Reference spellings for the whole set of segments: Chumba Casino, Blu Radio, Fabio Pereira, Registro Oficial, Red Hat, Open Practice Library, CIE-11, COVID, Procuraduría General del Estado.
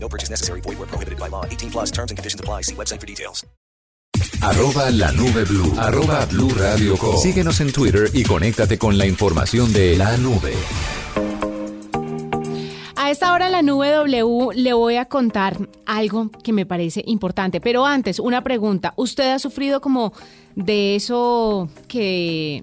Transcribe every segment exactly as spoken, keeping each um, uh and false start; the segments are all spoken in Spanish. No purchase necessary. Void where prohibited by law. eighteen plus terms and conditions apply. See website for details. Arroba la nube Blu. Arroba Blu Radio Com. Síguenos en Twitter y conéctate con la información de la nube. A esta hora en la nube W le voy a contar algo que me parece importante. Pero antes, una pregunta. ¿Usted ha sufrido como de eso que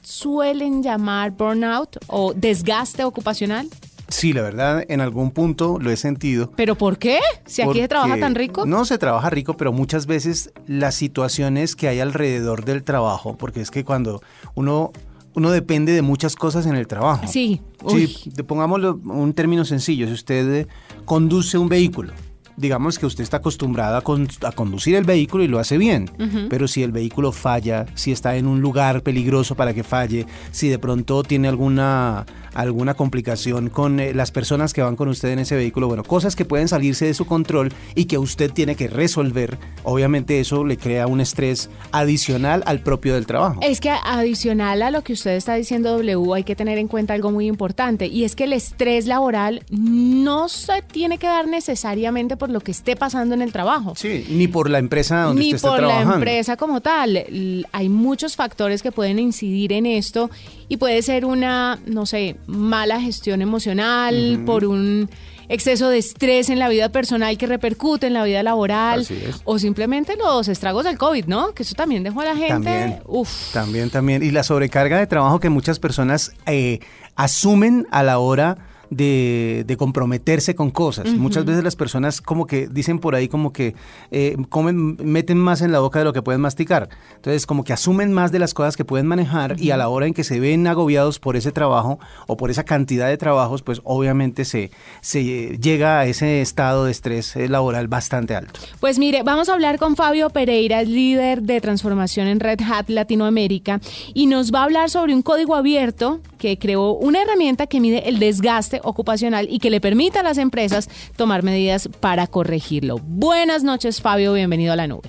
suelen llamar burnout o desgaste ocupacional? Sí, la verdad, en algún punto lo he sentido. ¿Pero por qué? Si aquí se trabaja tan rico. No, se trabaja rico, pero muchas veces las situaciones que hay alrededor del trabajo, porque es que cuando uno, uno depende de muchas cosas en el trabajo. Sí. Uy. Sí, pongámoslo un término sencillo. Si usted conduce un vehículo, digamos que usted está acostumbrado a, con, a conducir el vehículo y lo hace bien, uh-huh. Pero si el vehículo falla, si está en un lugar peligroso para que falle, si de pronto tiene alguna, alguna complicación con eh, las personas que van con usted en ese vehículo, bueno, cosas que pueden salirse de su control y que usted tiene que resolver, obviamente eso le crea un estrés adicional al propio del trabajo. Es que adicional a lo que usted está diciendo, W, hay que tener en cuenta algo muy importante, y es que el estrés laboral no se tiene que dar necesariamente por lo que esté pasando en el trabajo. Sí, ni por la empresa donde usted esté trabajando. Ni por la empresa como tal. Hay muchos factores que pueden incidir en esto y puede ser una, no sé, mala gestión emocional, uh-huh. Por un exceso de estrés en la vida personal que repercute en la vida laboral, o simplemente los estragos del COVID, ¿no? Que eso también dejó a la gente. También, uf. también, también. Y la sobrecarga de trabajo que muchas personas eh, asumen a la hora De, de comprometerse con cosas. Uh-huh. Muchas veces las personas como que dicen por ahí como que eh, comen, meten más en la boca de lo que pueden masticar. Entonces como que asumen más de las cosas que pueden manejar, uh-huh. Y a la hora en que se ven agobiados por ese trabajo o por esa cantidad de trabajos, pues obviamente se, se llega a ese estado de estrés laboral bastante alto. Pues mire, vamos a hablar con Fabio Pereira, líder de transformación en Red Hat Latinoamérica, y nos va a hablar sobre un código abierto que creó una herramienta que mide el desgaste ocupacional y que le permita a las empresas tomar medidas para corregirlo. Buenas noches, Fabio, bienvenido a la nube.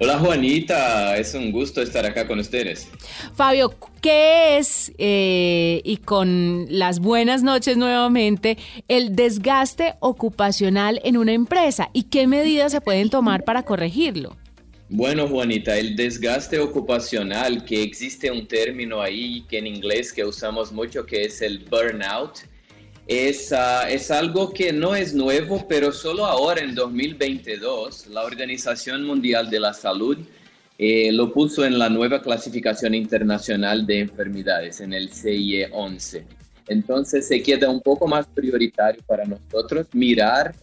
Hola, Juanita, es un gusto estar acá con ustedes. Fabio, ¿qué es, eh, y con las buenas noches nuevamente, el desgaste ocupacional en una empresa y qué medidas se pueden tomar para corregirlo? Bueno, Juanita, el desgaste ocupacional, que existe un término ahí que en inglés que usamos mucho, que es el burnout, Es, uh, es algo que no es nuevo, pero solo ahora en dos mil veintidós la Organización Mundial de la Salud eh, lo puso en la nueva clasificación internacional de enfermedades, en el C I E once. Entonces se queda un poco más prioritario para nosotros mirar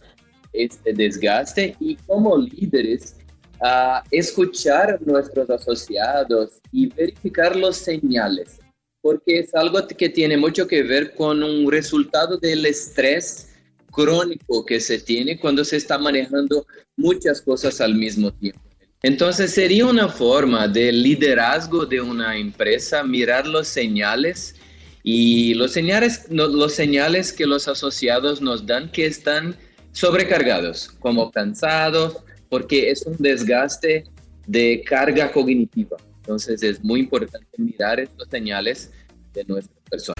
este desgaste y como líderes uh, escuchar a nuestros asociados y verificar los señales, porque es algo que tiene mucho que ver con un resultado del estrés crónico que se tiene cuando se está manejando muchas cosas al mismo tiempo. Entonces sería una forma de liderazgo de una empresa, mirar los señales y los señales, los señales que los asociados nos dan que están sobrecargados, como cansados, porque es un desgaste de carga cognitiva. Entonces es muy importante mirar estos señales de nuestra persona.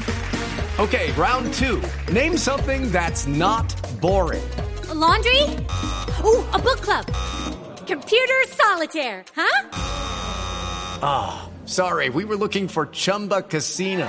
Okay, round two. Name something that's not boring. A laundry? Ooh, a book club. Computer solitaire, huh? Ah, oh, sorry. We were looking for Chumba Casino.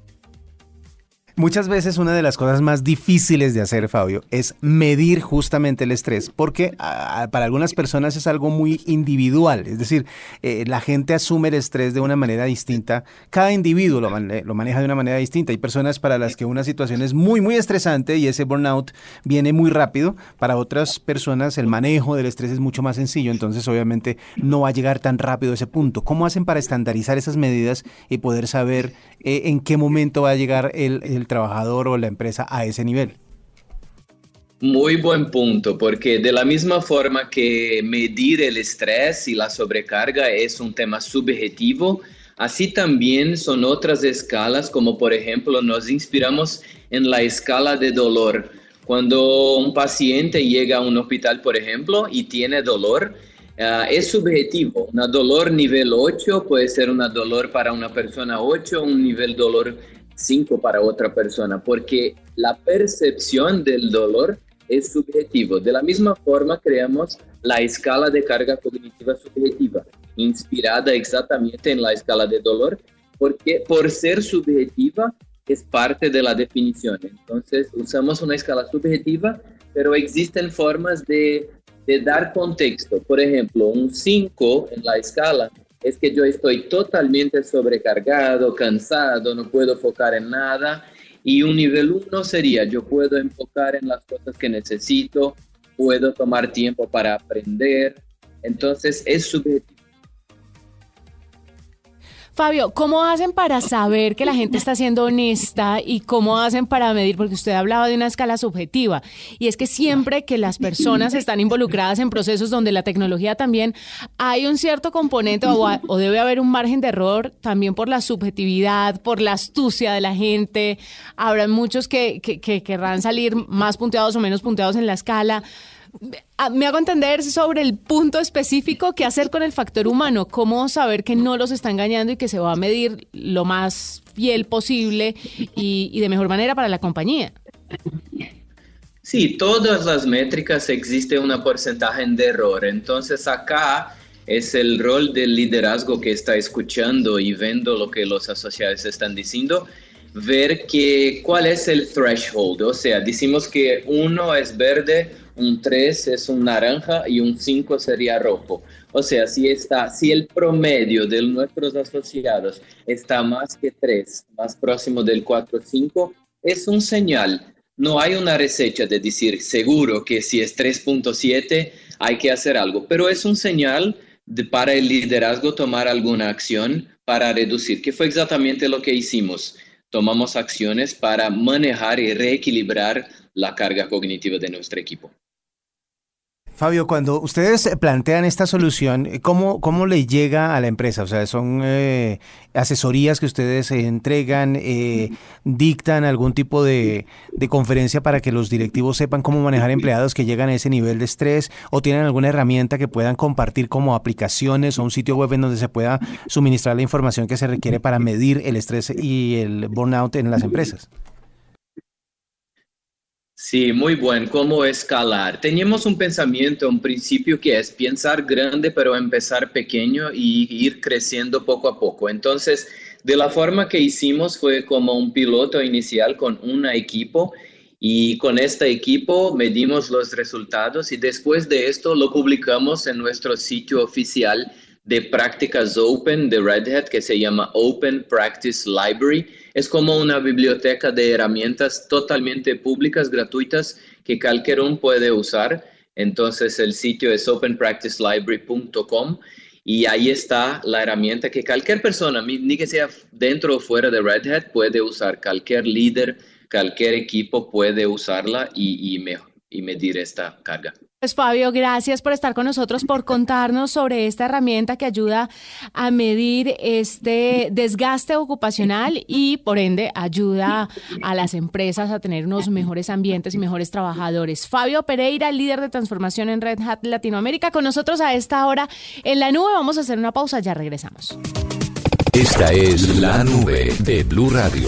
Muchas veces una de las cosas más difíciles de hacer, Fabio, es medir justamente el estrés, porque a, para algunas personas es algo muy individual, es decir, eh, la gente asume el estrés de una manera distinta, cada individuo lo, lo maneja de una manera distinta. Hay personas para las que una situación es muy, muy estresante y ese burnout viene muy rápido, para otras personas el manejo del estrés es mucho más sencillo, entonces obviamente no va a llegar tan rápido a ese punto. ¿Cómo hacen para estandarizar esas medidas y poder saber eh, en qué momento va a llegar el, el el trabajador o la empresa a ese nivel? Muy buen punto, porque de la misma forma que medir el estrés y la sobrecarga es un tema subjetivo, así también son otras escalas, como por ejemplo nos inspiramos en la escala de dolor. Cuando un paciente llega a un hospital, por ejemplo, y tiene dolor, Uh, es subjetivo. Una dolor nivel ocho puede ser una dolor para una persona ocho, un nivel dolor cinco para otra persona, porque la percepción del dolor es subjetivo. De la misma forma creamos la escala de carga cognitiva subjetiva, inspirada exactamente en la escala de dolor, porque por ser subjetiva es parte de la definición. Entonces usamos una escala subjetiva, pero existen formas de de dar contexto. Por ejemplo, un cinco en la escala es que yo estoy totalmente sobrecargado, cansado, no puedo enfocar en nada, y un nivel uno sería yo puedo enfocar en las cosas que necesito, puedo tomar tiempo para aprender, entonces es subjetivo. Fabio, ¿cómo hacen para saber que la gente está siendo honesta y cómo hacen para medir? Porque usted hablaba de una escala subjetiva y es que siempre que las personas están involucradas en procesos donde la tecnología también hay un cierto componente o, a, o debe haber un margen de error también por la subjetividad, por la astucia de la gente. Habrá muchos que, que, que querrán salir más punteados o menos punteados en la escala. Me hago entender sobre el punto específico, qué hacer con el factor humano, cómo saber que no los está engañando y que se va a medir lo más fiel posible y, y de mejor manera para la compañía. Sí, todas las métricas existe un porcentaje de error, entonces acá es el rol del liderazgo que está escuchando y viendo lo que los asociados están diciendo, ver que, cuál es el threshold, o sea, decimos que uno es verde, un tres es un naranja y un cinco sería rojo. O sea, si, está, si el promedio de nuestros asociados está más que tres, más próximo del cuatro o cinco, es un señal. No hay una receta de decir seguro que si es tres punto siete hay que hacer algo, pero es un señal de, para el liderazgo tomar alguna acción para reducir, que fue exactamente lo que hicimos. Tomamos acciones para manejar y reequilibrar la carga cognitiva de nuestro equipo. Fabio, cuando ustedes plantean esta solución, ¿cómo, cómo le llega a la empresa? O sea, ¿son eh, asesorías que ustedes entregan, eh, dictan algún tipo de, de conferencia para que los directivos sepan cómo manejar empleados que llegan a ese nivel de estrés? ¿O tienen alguna herramienta que puedan compartir como aplicaciones o un sitio web en donde se pueda suministrar la información que se requiere para medir el estrés y el burnout en las empresas? Sí, muy bueno. ¿Cómo escalar? Teníamos un pensamiento, un principio que es pensar grande, pero empezar pequeño y ir creciendo poco a poco. Entonces, de la forma que hicimos fue como un piloto inicial con un equipo y con este equipo medimos los resultados y después de esto lo publicamos en nuestro sitio oficial de prácticas open de Red Hat que se llama Open Practice Library. Es como una biblioteca de herramientas totalmente públicas, gratuitas, que cualquier uno puede usar. Entonces el sitio es open practice library punto com y ahí está la herramienta que cualquier persona, ni que sea dentro o fuera de Red Hat, puede usar. Cualquier líder, cualquier equipo puede usarla y, y, me, y medir esta carga. Pues Fabio, gracias por estar con nosotros, por contarnos sobre esta herramienta que ayuda a medir este desgaste ocupacional y por ende ayuda a las empresas a tener unos mejores ambientes y mejores trabajadores. Fabio Pereira, líder de transformación en Red Hat Latinoamérica, con nosotros a esta hora en La Nube. Vamos a hacer una pausa, ya regresamos. Esta es La Nube de Blu Radio.